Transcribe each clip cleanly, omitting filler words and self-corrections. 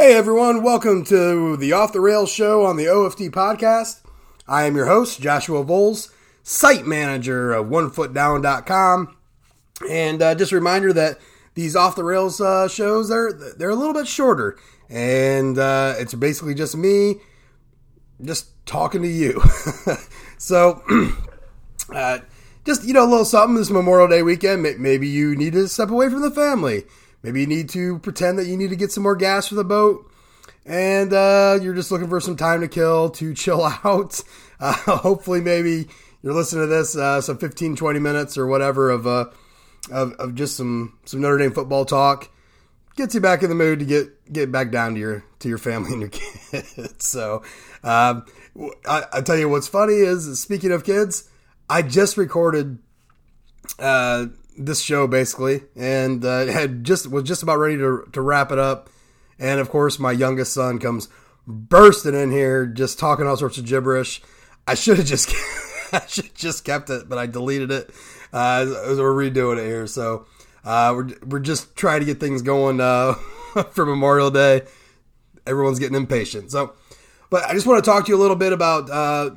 Hey everyone, welcome to the Off the Rails show on the OFD podcast. I am your host, Joshua Bowles, site manager of OneFootDown.com. And just a reminder that these Off the Rails shows, they're a little bit shorter. And it's basically just me just talking to you. So, just, you know, a little something this Memorial Day weekend. Maybe you need to step away from the family. Maybe you need to pretend that you need to get some more gas for the boat, and you're just looking for some time to kill, to chill out. Hopefully, maybe you're listening to this, some 15, 20 minutes or whatever of just some Notre Dame football talk. Gets you back in the mood to get back down to your family and your kids. So I tell you what's funny is, speaking of kids, I just recorded this show basically, and was just about ready to wrap it up, and of course my youngest son comes bursting in here just talking all sorts of gibberish. I should have just kept it, but I deleted it. We're redoing it here, so we're just trying to get things going for Memorial Day. Everyone's getting impatient, so. But I just want to talk to you a little bit about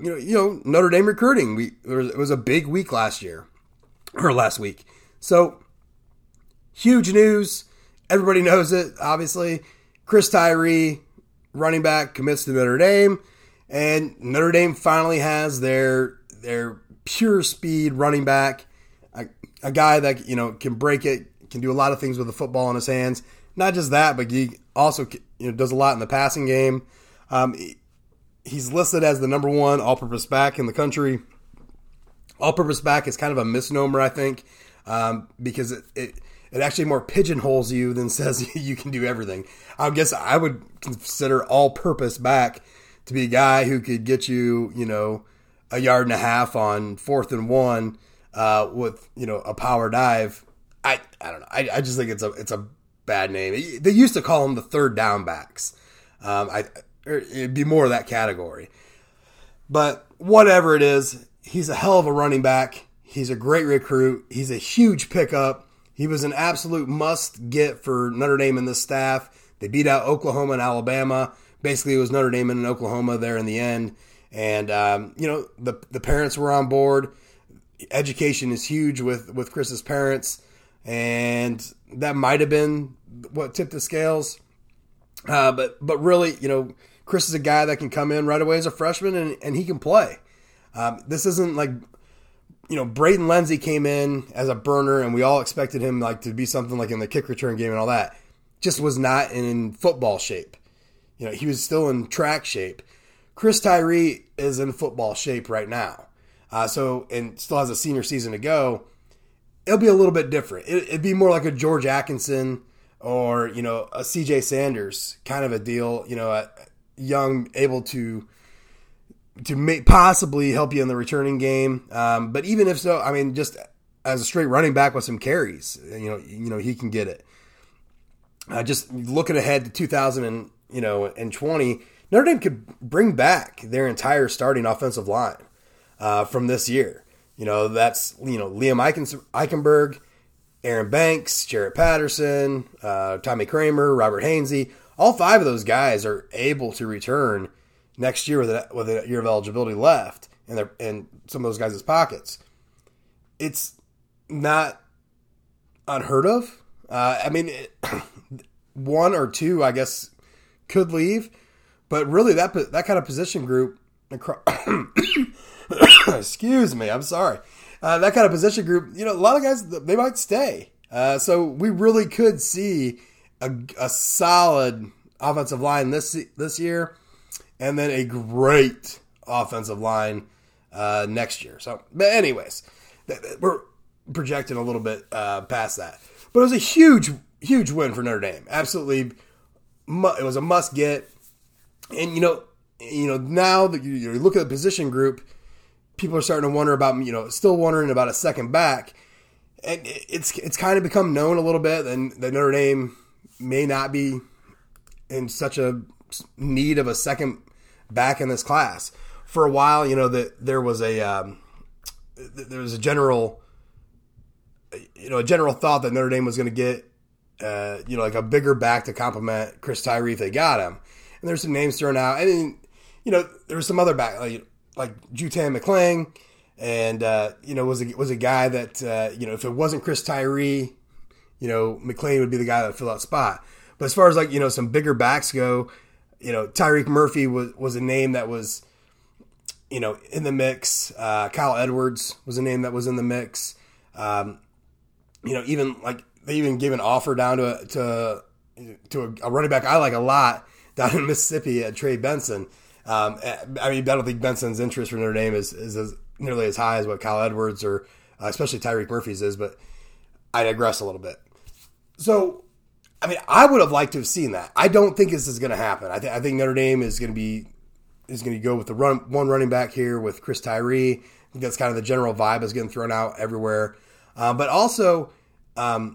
you know Notre Dame recruiting. It was a big week last week. So, huge news. Everybody knows it, obviously. Chris Tyree, running back, commits to Notre Dame. And Notre Dame finally has their pure speed running back, a guy that, you know, can break it, can do a lot of things with the football in his hands. Not just that, but he also, you know, does a lot in the passing game. He's listed as the number one all-purpose back in the country. All-purpose back is kind of a misnomer, I think. Because it actually more pigeonholes you than says you can do everything. I guess I would consider all-purpose back to be a guy who could get you, you know, a yard and a half on 4th and 1 with, you know, a power dive. I don't know. I just think it's a bad name. They used to call them the third down backs. It'd be more of that category. But whatever it is, he's a hell of a running back. He's a great recruit. He's a huge pickup. He was an absolute must-get for Notre Dame and the staff. They beat out Oklahoma and Alabama. Basically, it was Notre Dame and Oklahoma there in the end. And, you know, the parents were on board. Education is huge with Chris's parents. And that might have been what tipped the scales. But really, you know, Chris is a guy that can come in right away as a freshman, and he can play. This isn't like... You know, Brayden Lindsey came in as a burner, and we all expected him like to be something like in the kick return game and all that. Just was not in football shape. You know, he was still in track shape. Chris Tyree is in football shape right now, and still has a senior season to go. It'll be a little bit different. It'd be more like a George Atkinson or, you know, a C.J. Sanders kind of a deal. You know, a young, able to possibly help you in the returning game. But even if so, I mean, just as a straight running back with some carries, you know, he can get it. Just looking ahead to 2020, Notre Dame could bring back their entire starting offensive line from this year. You know, that's, you know, Liam Eichenberg, Aaron Banks, Jarrett Patterson, Tommy Kramer, Robert Hainsey. All five of those guys are able to return next year with a year of eligibility left, and some of those guys' pockets. It's not unheard of. I mean, one or two, I guess, could leave, but really that kind of position group, excuse me, I'm sorry, that kind of position group, you know, a lot of guys, they might stay. So we really could see a solid offensive line this year. And then a great offensive line next year. So, but anyways, we're projecting a little bit past that. But it was a huge, huge win for Notre Dame. Absolutely, it was a must get. And you know, now that you look at the position group, people are starting to wonder about, you know, still wondering about a second back. And it's kind of become known a little bit, and that Notre Dame may not be in such a need of a second back in this class. For a while, you know, that there was a general thought that Notre Dame was going to get you know, like a bigger back to complement Chris Tyree if they got him. And there's some names thrown out. I mean, you know, there was some other back like Jutan McClane, and you know, was a guy that you know, if it wasn't Chris Tyree, you know, McClane would be the guy that would fill that spot. But as far as like, you know, some bigger backs go, you know, Tyreek Murphy was a name that was, you know, in the mix. Kyle Edwards was a name that was in the mix. You know, even like they even gave an offer down to a running back I like a lot down in Mississippi at Trey Benson. I mean, I don't think Benson's interest from Notre Dame is as nearly as high as what Kyle Edwards or especially Tyreek Murphy's is, but I digress a little bit. So, I mean, I would have liked to have seen that. I don't think this is going to happen. I think Notre Dame is going to go with the one running back here with Chris Tyree. I think that's kind of the general vibe that's getting thrown out everywhere. But also, you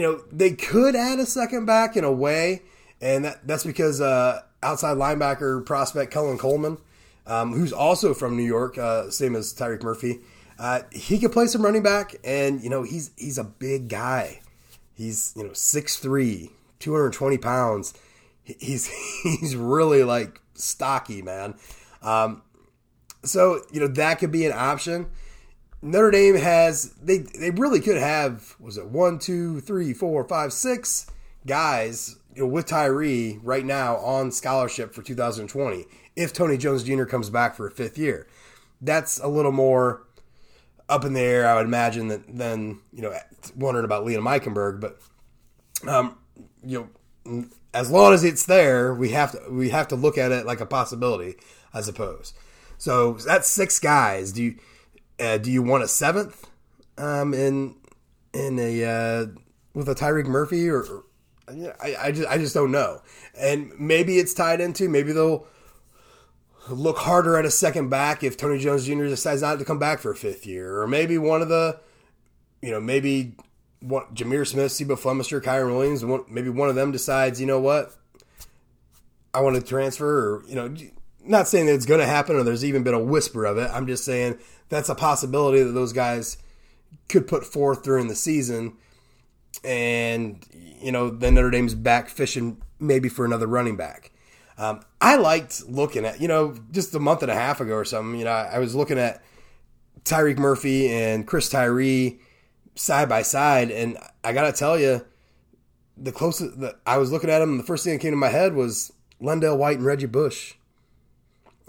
know, they could add a second back in a way, and that's because outside linebacker prospect Cullen Coleman, who's also from New York, same as Tyreek Murphy, he could play some running back, and, you know, he's a big guy. He's, you know, 6'3", 220 pounds. He's really, like, stocky, man. So, you know, that could be an option. Notre Dame has, they really could have, was it 6 guys, you know, with Tyree right now on scholarship for 2020 if Tony Jones Jr. comes back for a fifth year. That's a little more up in the air, I would imagine, than, you know, wondering about Liam Eichenberg. But, you know, as long as it's there, we have to look at it like a possibility, I suppose. So that's 6 guys. Do you want a 7th in a with a Tyreek Murphy or I just don't know. And maybe it's tied into, maybe they'll look harder at a second back if Tony Jones Jr. decides not to come back for a 5th year, or maybe one of the, you know, maybe what Jameer Smith, Sebo Flemister, Kyron Williams, maybe one of them decides, you know what, I want to transfer, or, you know, not saying that it's going to happen or there's even been a whisper of it. I'm just saying that's a possibility that those guys could put forth during the season. And, you know, then Notre Dame's back fishing maybe for another running back. I liked looking at, you know, just a month and a half ago or something, you know, I was looking at Tyreek Murphy and Chris Tyree side by side. And I got to tell you, the closest that I was looking at them, the first thing that came to my head was Lendale White and Reggie Bush.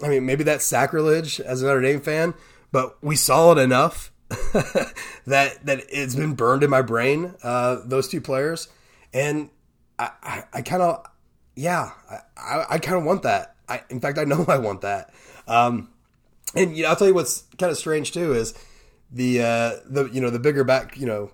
I mean, maybe that's sacrilege as a Notre Dame fan, but we saw it enough that it's been burned in my brain, those two players. And I kind of want that. In fact, I know I want that. And, you know, I'll tell you what's kind of strange too is the you know, the bigger back, you know,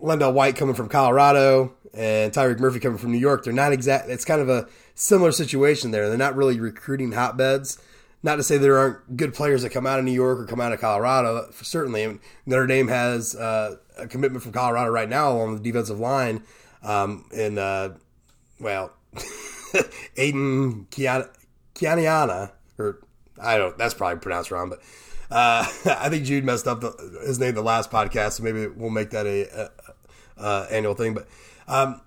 Lendale White coming from Colorado and Tyreek Murphy coming from New York. They're not exact. It's kind of a similar situation there. They're not really recruiting hotbeds. Not to say there aren't good players that come out of New York or come out of Colorado. Certainly, I mean, Notre Dame has a commitment from Colorado right now along the defensive line. Well, Aidan Keanaaina, or that's probably pronounced wrong, but I think Jude messed up his name the last podcast, so maybe we'll make that a annual thing. But I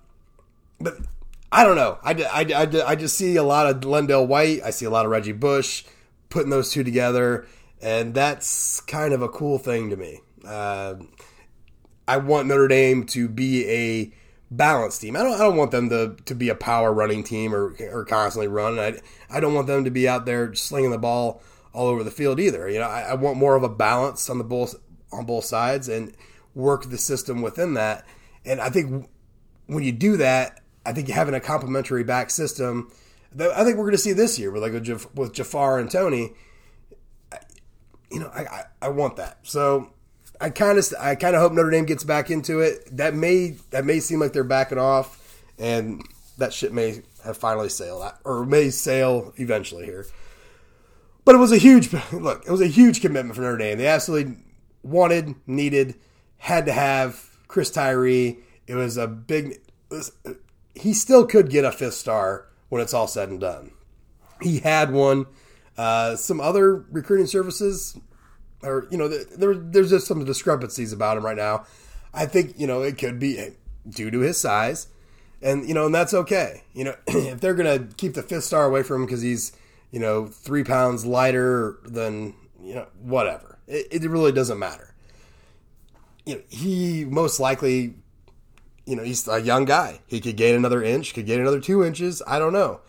don't know. I just see a lot of Lendale White. I see a lot of Reggie Bush putting those two together, and that's kind of a cool thing to me. I want Notre Dame to be a balanced team. I don't want them to be a power running team or constantly run. I don't want them to be out there slinging the ball all over the field either. You know, I want more of a balance on both sides and work the system within that. And I think when you do that, I think having a complementary back system, I think we're going to see this year with Jafar and Tony. You know, I want that. So I kind of hope Notre Dame gets back into it. That may seem like they're backing off, and that ship may have finally sailed, or may sail eventually here. But it was a huge commitment for Notre Dame. They absolutely wanted, needed, had to have Chris Tyree. It was a big. He still could get a 5th star when it's all said and done. He had one. Some other recruiting services, or, you know, there's just some discrepancies about him right now. I think, you know, it could be, due to his size. And, you know, and that's okay. You know, if they're going to keep the fifth star away from him because he's, you know, 3 pounds lighter than, you know, whatever. It really doesn't matter. You know, he most likely, you know, he's a young guy. He could gain another inch, could gain another 2 inches. I don't know.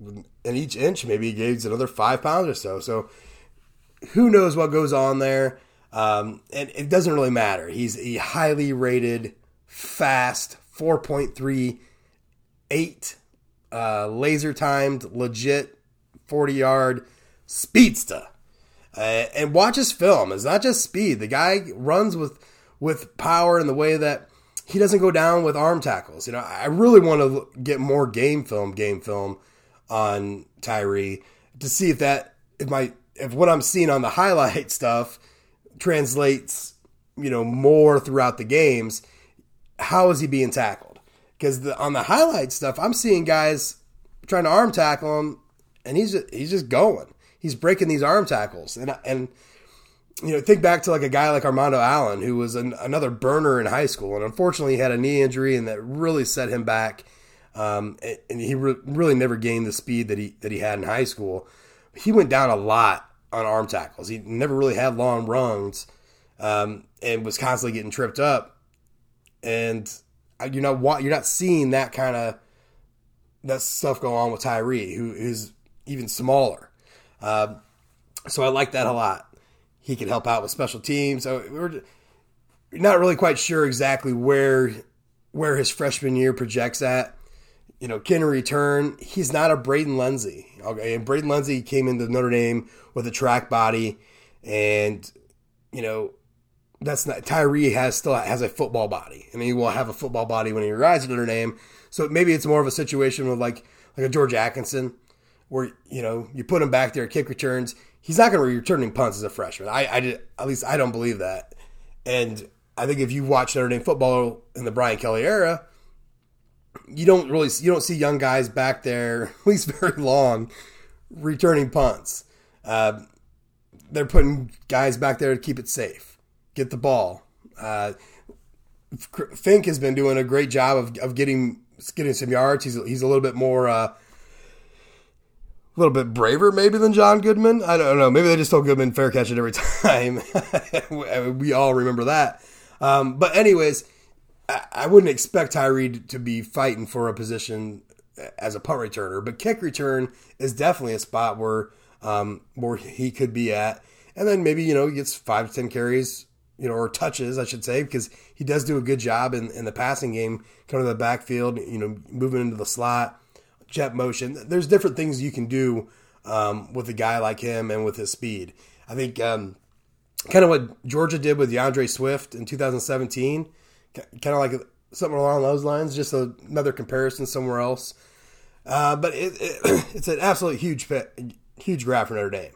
And each inch, maybe he gains another 5 pounds or so. So who knows what goes on there. And it doesn't really matter. He's a highly rated, fast, 4.38 laser timed, legit 40-yard speedster. And watch his film. It's not just speed. The guy runs with power in the way that he doesn't go down with arm tackles. You know, I really want to get more game film on Tyree to see if what I'm seeing on the highlight stuff translates, you know, more throughout the games. How is he being tackled? Because on the highlight stuff, I'm seeing guys trying to arm tackle him, and he's just going. He's breaking these arm tackles. And you know, think back to like a guy like Armando Allen, who was another burner in high school. And unfortunately, he had a knee injury, and that really set him back. And he really never gained the speed that he had in high school. He went down a lot on arm tackles. He never really had long runs and was constantly getting tripped up. And you're not seeing that kind of that stuff go on with Tyree, who is even smaller. So I like that a lot. He can help out with special teams. So we're not really quite sure exactly where his freshman year projects at. You know, can return. He's not a Brayden Lindsey. Okay, and Brayden Lindsey came into Notre Dame with a track body, and you know that's not Tyree still has a football body. I mean, he will have a football body when he arrives at Notre Dame. So maybe it's more of a situation with like a George Atkinson, where, you know, you put him back there at kick returns. He's not going to be returning punts as a freshman. At least I don't believe that. And I think if you watch Notre Dame football in the Brian Kelly era, you don't see young guys back there, at least very long, returning punts. They're putting guys back there to keep it safe, get the ball. Fink has been doing a great job of getting some yards. He's a little bit more. A little bit braver maybe than John Goodman. I don't know. Maybe they just told Goodman fair catch it every time. We all remember that. But anyways, I wouldn't expect Tyree to be fighting for a position as a punt returner. But kick return is definitely a spot where he could be at. And then maybe, you know, he gets 5 to 10 carries, you know, or touches, I should say, because he does do a good job in the passing game, coming to the backfield, you know, moving into the slot. Jet motion. There's different things you can do with a guy like him and with his speed. I think kind of what Georgia did with DeAndre Swift in 2017, kind of like something along those lines, just another comparison somewhere else. But it's an absolute huge grab for Notre Dame.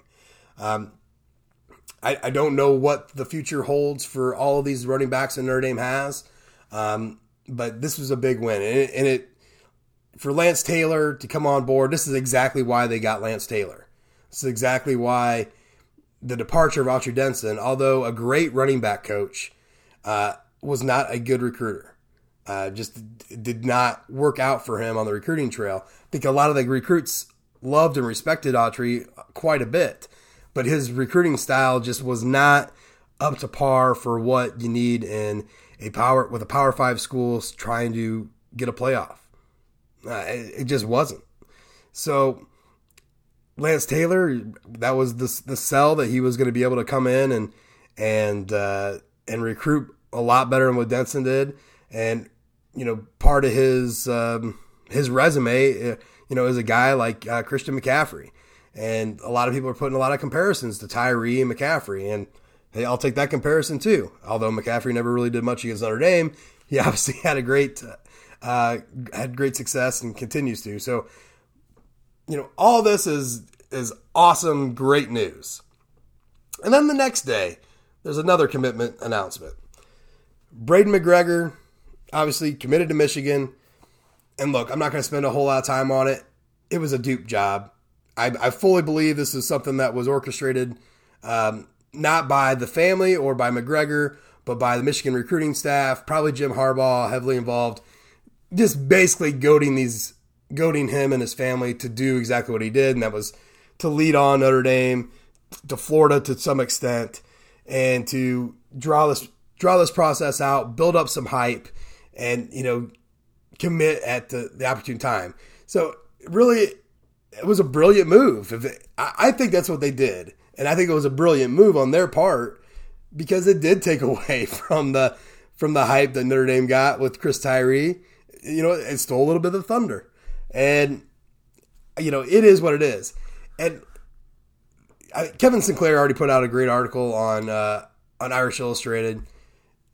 I don't know what the future holds for all of these running backs that Notre Dame has, but this was a big win. And for Lance Taylor to come on board, this is exactly why they got Lance Taylor. This is exactly why the departure of Autry Denson, although a great running back coach, was not a good recruiter. Just did not work out for him on the recruiting trail. I think a lot of the recruits loved and respected Autry quite a bit, but his recruiting style just was not up to par for what you need in a Power 5 school trying to get a playoff. It just wasn't. So Lance Taylor, that was the sell that he was going to be able to come in and recruit a lot better than what Denson did. And, you know, part of his resume, you know, is a guy like Christian McCaffrey. And a lot of people are putting a lot of comparisons to Tyree and McCaffrey. And, hey, I'll take that comparison too. Although McCaffrey never really did much against Notre Dame, he obviously had a great had great success and continues to. So, you know, all this is awesome, great news. And then the next day, there's another commitment announcement. Braden McGregor, obviously committed to Michigan. And look, I'm not going to spend a whole lot of time on it. It was a dupe job. I fully believe this is something that was orchestrated not by the family or by McGregor, but by the Michigan recruiting staff, probably Jim Harbaugh heavily involved, just basically goading him and his family to do exactly what he did, and that was to lead on Notre Dame to Florida to some extent, and to draw this process out, build up some hype, and commit at the opportune time. So really, it was a brilliant move. I think that's what they did, and I think it was a brilliant move on their part because it did take away from the hype that Notre Dame got with Chris Tyree. It stole a little bit of the thunder, and it is what it is. And Kevin Sinclair already put out a great article on Irish Illustrated,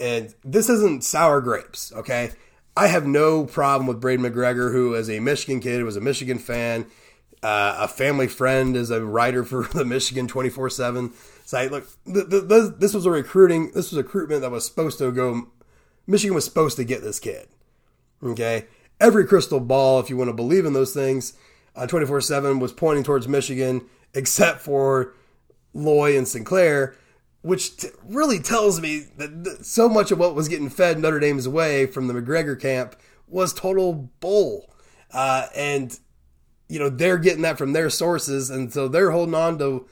and this isn't sour grapes, okay? I have no problem with Braden McGregor, who is a Michigan kid, was a Michigan fan, a family friend, is a writer for the Michigan 24/7 site. Look, this was recruitment that was supposed to go. Michigan was supposed to get this kid, okay? Every crystal ball, if you want to believe in those things, 24/7 was pointing towards Michigan, except for Loy and Sinclair, which really tells me that so much of what was getting fed Notre Dame's way from the McGregor camp was total bull. And they're getting that from their sources. And so they're holding on to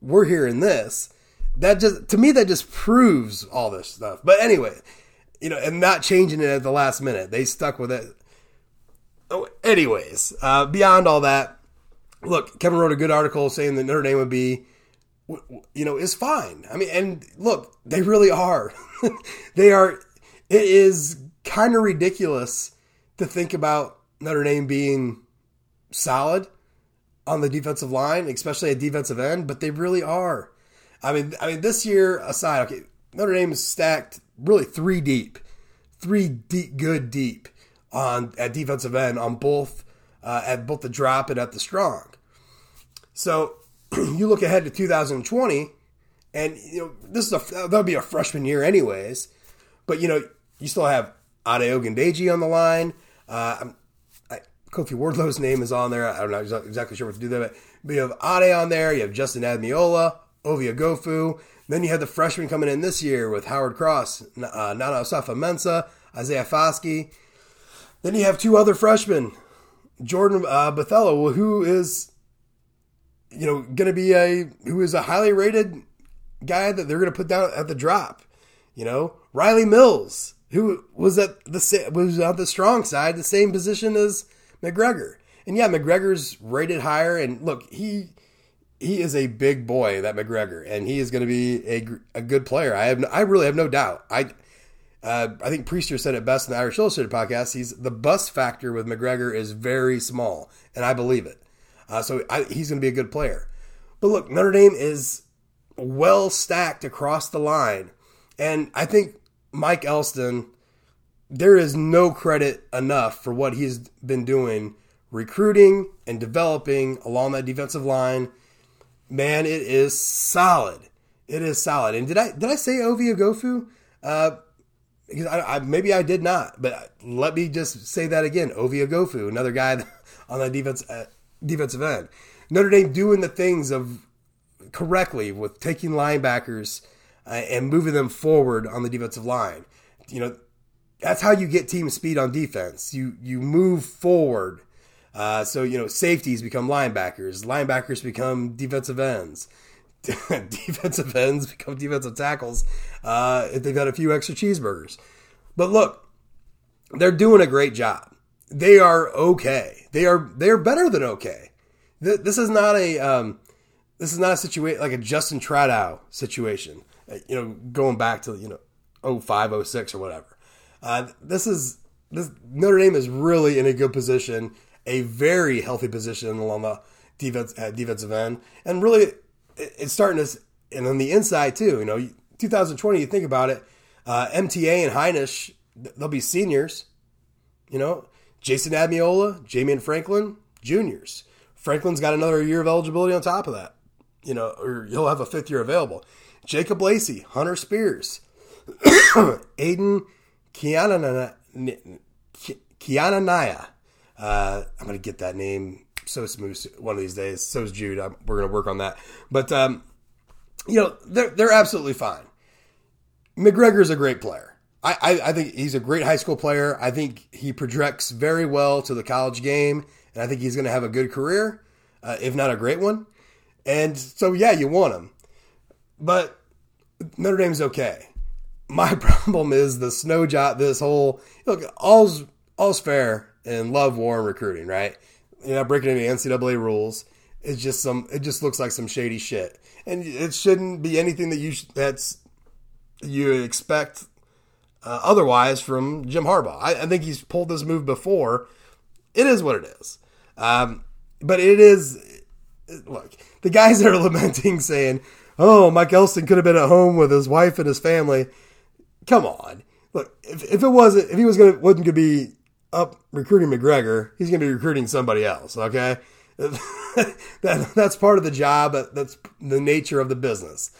we're hearing this. That just proves all this stuff. But anyway, and not changing it at the last minute. They stuck with it. Oh, anyways, beyond all that, look, Kevin wrote a good article saying that Notre Dame would be, is fine. I mean, and look, they really are. It is kind of ridiculous to think about Notre Dame being solid on the defensive line, especially at defensive end, but they really are. I mean, this year aside, okay, Notre Dame is stacked really three deep. At defensive end on both at both the drop and at the strong. So you look ahead to 2020, and that'll be a freshman year anyways. But you still have Ade Ogundeji on the line. Kofi Wardlow's name is on there. I'm not exactly sure what to do there, but you have Ade on there. You have Justin Admiola, Ovie Oghoufo. Then you have the freshmen coming in this year with Howard Cross, Nana Osafa-Mensah, Isaiah Foskey. Then you have two other freshmen, Jordan Bethella, who is, going to be a highly rated guy that they're going to put down at the drop. Riley Mills, who was on the strong side, the same position as McGregor, and yeah, McGregor's rated higher. And look, he is a big boy, that McGregor, and he is going to be a good player. I really have no doubt. I think Priester said it best in the Irish Illustrated podcast. The bust factor with McGregor is very small, and I believe it. So he's going to be a good player. But look, Notre Dame is well stacked across the line. And I think Mike Elston, there is no credit enough for what he's been doing, recruiting and developing along that defensive line. Man, it is solid. It is solid. And did I say Ovie Oghoufo? Because maybe I did not, but let me just say that again. Ovie Oghoufo, another guy on the defensive end. Notre Dame doing the things correctly with taking linebackers and moving them forward on the defensive line. That's how you get team speed on defense. You move forward. So safeties become linebackers. Linebackers become defensive ends. Defensive ends become defensive tackles if they've had a few extra cheeseburgers. But look, they're doing a great job. They are okay. They are better than okay. This is not a situation like a Justin Tradow situation. Going back to 05, 06 or whatever. Notre Dame is really in a good position, a very healthy position along the defensive end, and really. It's starting to, and on the inside too, 2020, you think about it, MTA and Heinisch, they'll be seniors, Jason Admiola, Jameon Franklin, juniors. Franklin's got another year of eligibility on top of that, or he'll have a fifth year available. Jacob Lacey, Hunter Spears, Aidan Keanaaina. I'm going to get that name so smooth one of these days. So's Jude. We're going to work on that. But, they're absolutely fine. McGregor's a great player. I think he's a great high school player. I think he projects very well to the college game, and I think he's going to have a good career, if not a great one. And so, yeah, you want him. But Notre Dame's okay. My problem is the snow job, this whole – look, all's fair in love, war, and recruiting, right? You're not breaking any NCAA rules. It's just it just looks like some shady shit. And it shouldn't be anything that you expect otherwise from Jim Harbaugh. I think he's pulled this move before. It is what it is. But it is – look, the guys that are lamenting saying, oh, Mike Elston could have been at home with his wife and his family. Come on. Look, if he wasn't gonna be up recruiting McGregor, he's gonna be recruiting somebody else, okay? That's part of the job. That's the nature of the business.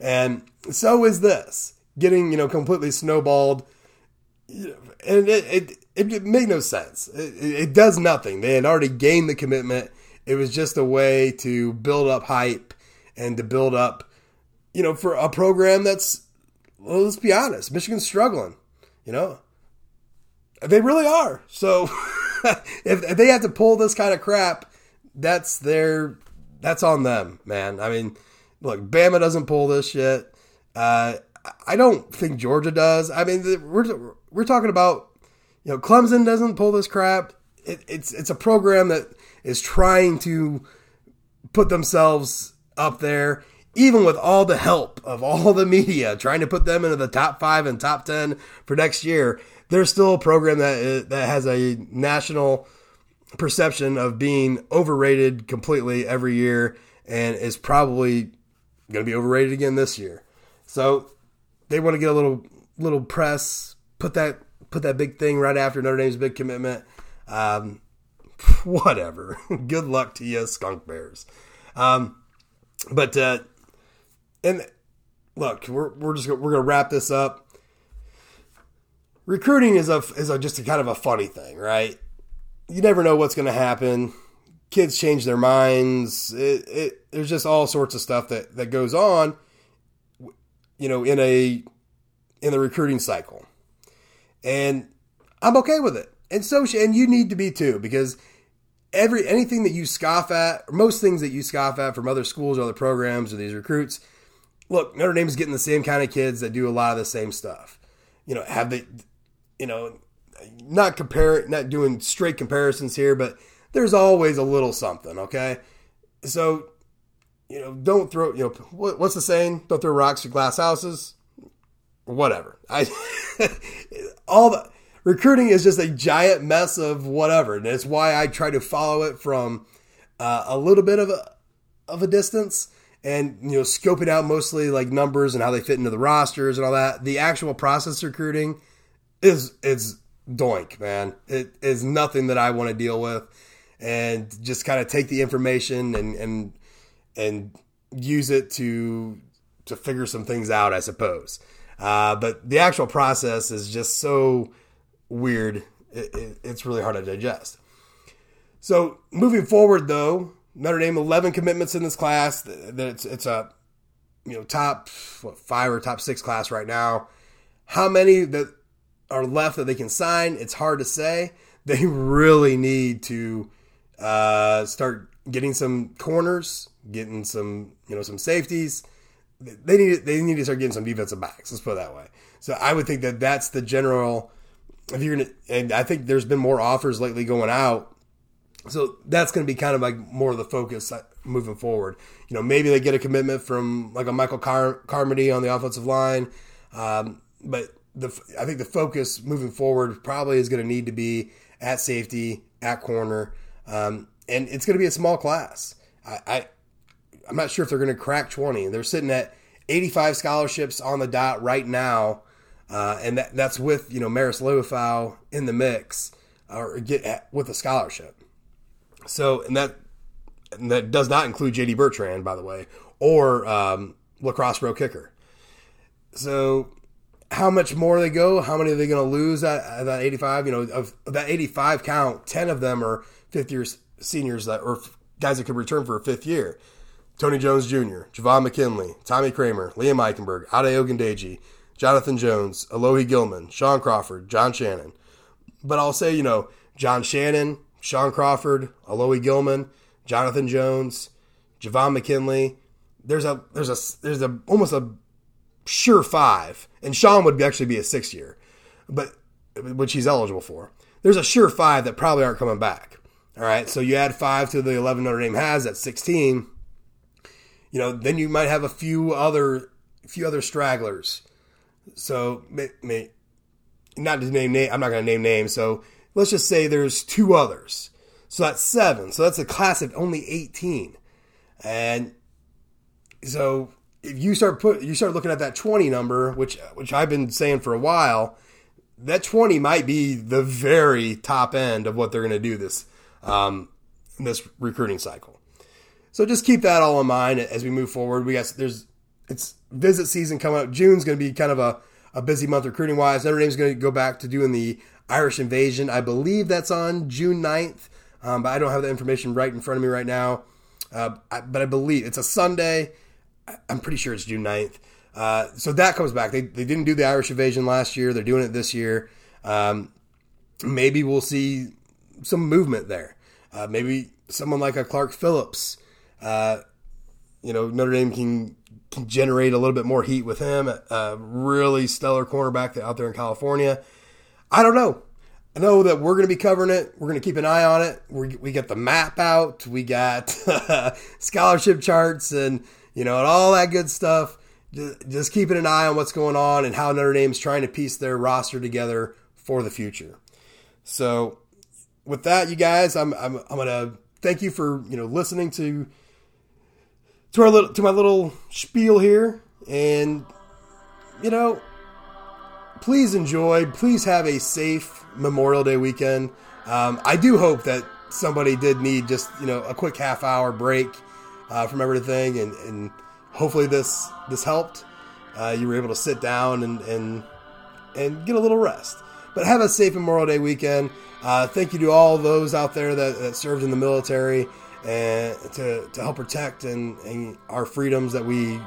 And so is this. Getting, completely snowballed. And it made no sense. It does nothing. They had already gained the commitment. It was just a way to build up hype and to build up, for a program that's, well, let's be honest, Michigan's struggling. They really are. So if they have to pull this kind of crap, that's on them, man. I mean, look, Bama doesn't pull this shit. I don't think Georgia does. I mean, we're talking about, Clemson doesn't pull this crap. It's a program that is trying to put themselves up there, even with all the help of all the media trying to put them into the top 5 and top 10 for next year. They're still a program that has a national perception of being overrated completely every year and is probably going to be overrated again this year. So they want to get a little press, put that big thing right after Notre Dame's big commitment. Whatever. Good luck to you, skunk bears. And look, we're gonna wrap this up. Recruiting is just a kind of a funny thing, right? You never know what's gonna happen. Kids change their minds. There's just all sorts of stuff that goes on, in the recruiting cycle. And I'm okay with it. And you need to be too, because anything that you scoff at, or most things that you scoff at from other schools or other programs or these recruits, look, Notre Dame is getting the same kind of kids that do a lot of the same stuff. Not doing straight comparisons here, but there's always a little something, okay? So, don't throw, what's the saying? Don't throw rocks at glass houses, or whatever. Recruiting is just a giant mess of whatever, and it's why I try to follow it from a little bit of a distance and, scoping out mostly like numbers and how they fit into the rosters and all that. The actual process of recruiting is doink, man. It is nothing that I want to deal with, and just kind of take the information and use it to figure some things out, I suppose. But the actual process is just so weird. It's really hard to digest. So moving forward, though, Notre Dame 11 commitments in this class. It's a top 5 or top 6 class right now. How many that are left that they can sign? It's hard to say. They really need to start getting some corners, getting some some safeties. They need to start getting some defensive backs. Let's put it that way. So I would think that that's the general. If you're gonna, and I think there's been more offers lately going out, so that's going to be kind of like more of the focus moving forward. Maybe they get a commitment from like a Michael Carmody on the offensive line, but I think the focus moving forward probably is going to need to be at safety, at corner, and it's going to be a small class. I'm not sure if they're going to crack 20. They're sitting at 85 scholarships on the dot right now. And that's with, Maris Leofau in the mix or with a scholarship. So, and that does not include JD Bertrand, by the way, or lacrosse row kicker. So how much more they go, how many are they going to lose at that 85, of that 85 count, 10 of them are fifth year seniors or guys that could return for a fifth year. Tony Jones Jr., Javon McKinley, Tommy Kramer, Liam Eichenberg, Ade Ogundeji, Jonathan Jones, Alohi Gilman, Sean Crawford, John Shannon. But I'll say, John Shannon, Sean Crawford, Alohi Gilman, Jonathan Jones, Javon McKinley. There's almost a sure five, and Sean would actually be a 6 year, but which he's eligible for. There's a sure five that probably aren't coming back. All right, so you add five to the 11 Notre Dame has, that's 16. Then you might have a few other stragglers. So, not to name names, I'm not going to name names. So let's just say there's two others. So that's 7. So that's a class of only 18. And so if you start looking at that 20 number, which I've been saying for a while, that 20 might be the very top end of what they're going to do this recruiting cycle. So just keep that all in mind as we move forward. It's visit season coming up. June's going to be kind of a busy month recruiting wise. Notre Dame's going to go back to doing the Irish Invasion. I believe that's on June 9th, but I don't have the information right in front of me right now. But I believe it's a Sunday. I'm pretty sure it's June 9th. So that comes back. They didn't do the Irish Invasion last year. They're doing it this year. Maybe we'll see some movement there. Maybe someone like a Clark Phillips, Notre Dame can generate a little bit more heat with him. Really stellar cornerback out there in California. I don't know. I know that we're going to be covering it. We're going to keep an eye on it. We got the map out. We got scholarship charts and, and all that good stuff. Just keeping an eye on what's going on and how Notre Dame's trying to piece their roster together for the future. So with that, you guys, I'm going to thank you for, listening to my little spiel here, and please enjoy. Please have a safe Memorial Day weekend. I do hope that somebody did need just a quick half hour break from everything, and hopefully this helped. You were able to sit down and get a little rest. But have a safe Memorial Day weekend. Thank you to all those out there that served in the military, and to help protect and our freedoms that we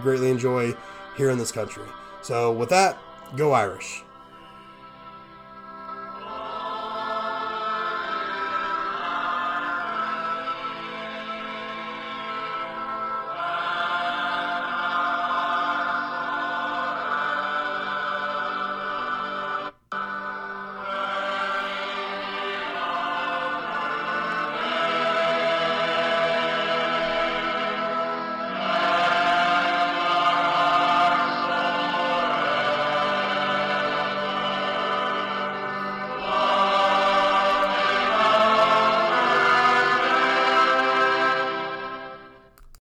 greatly enjoy here in this country. So with that, go Irish.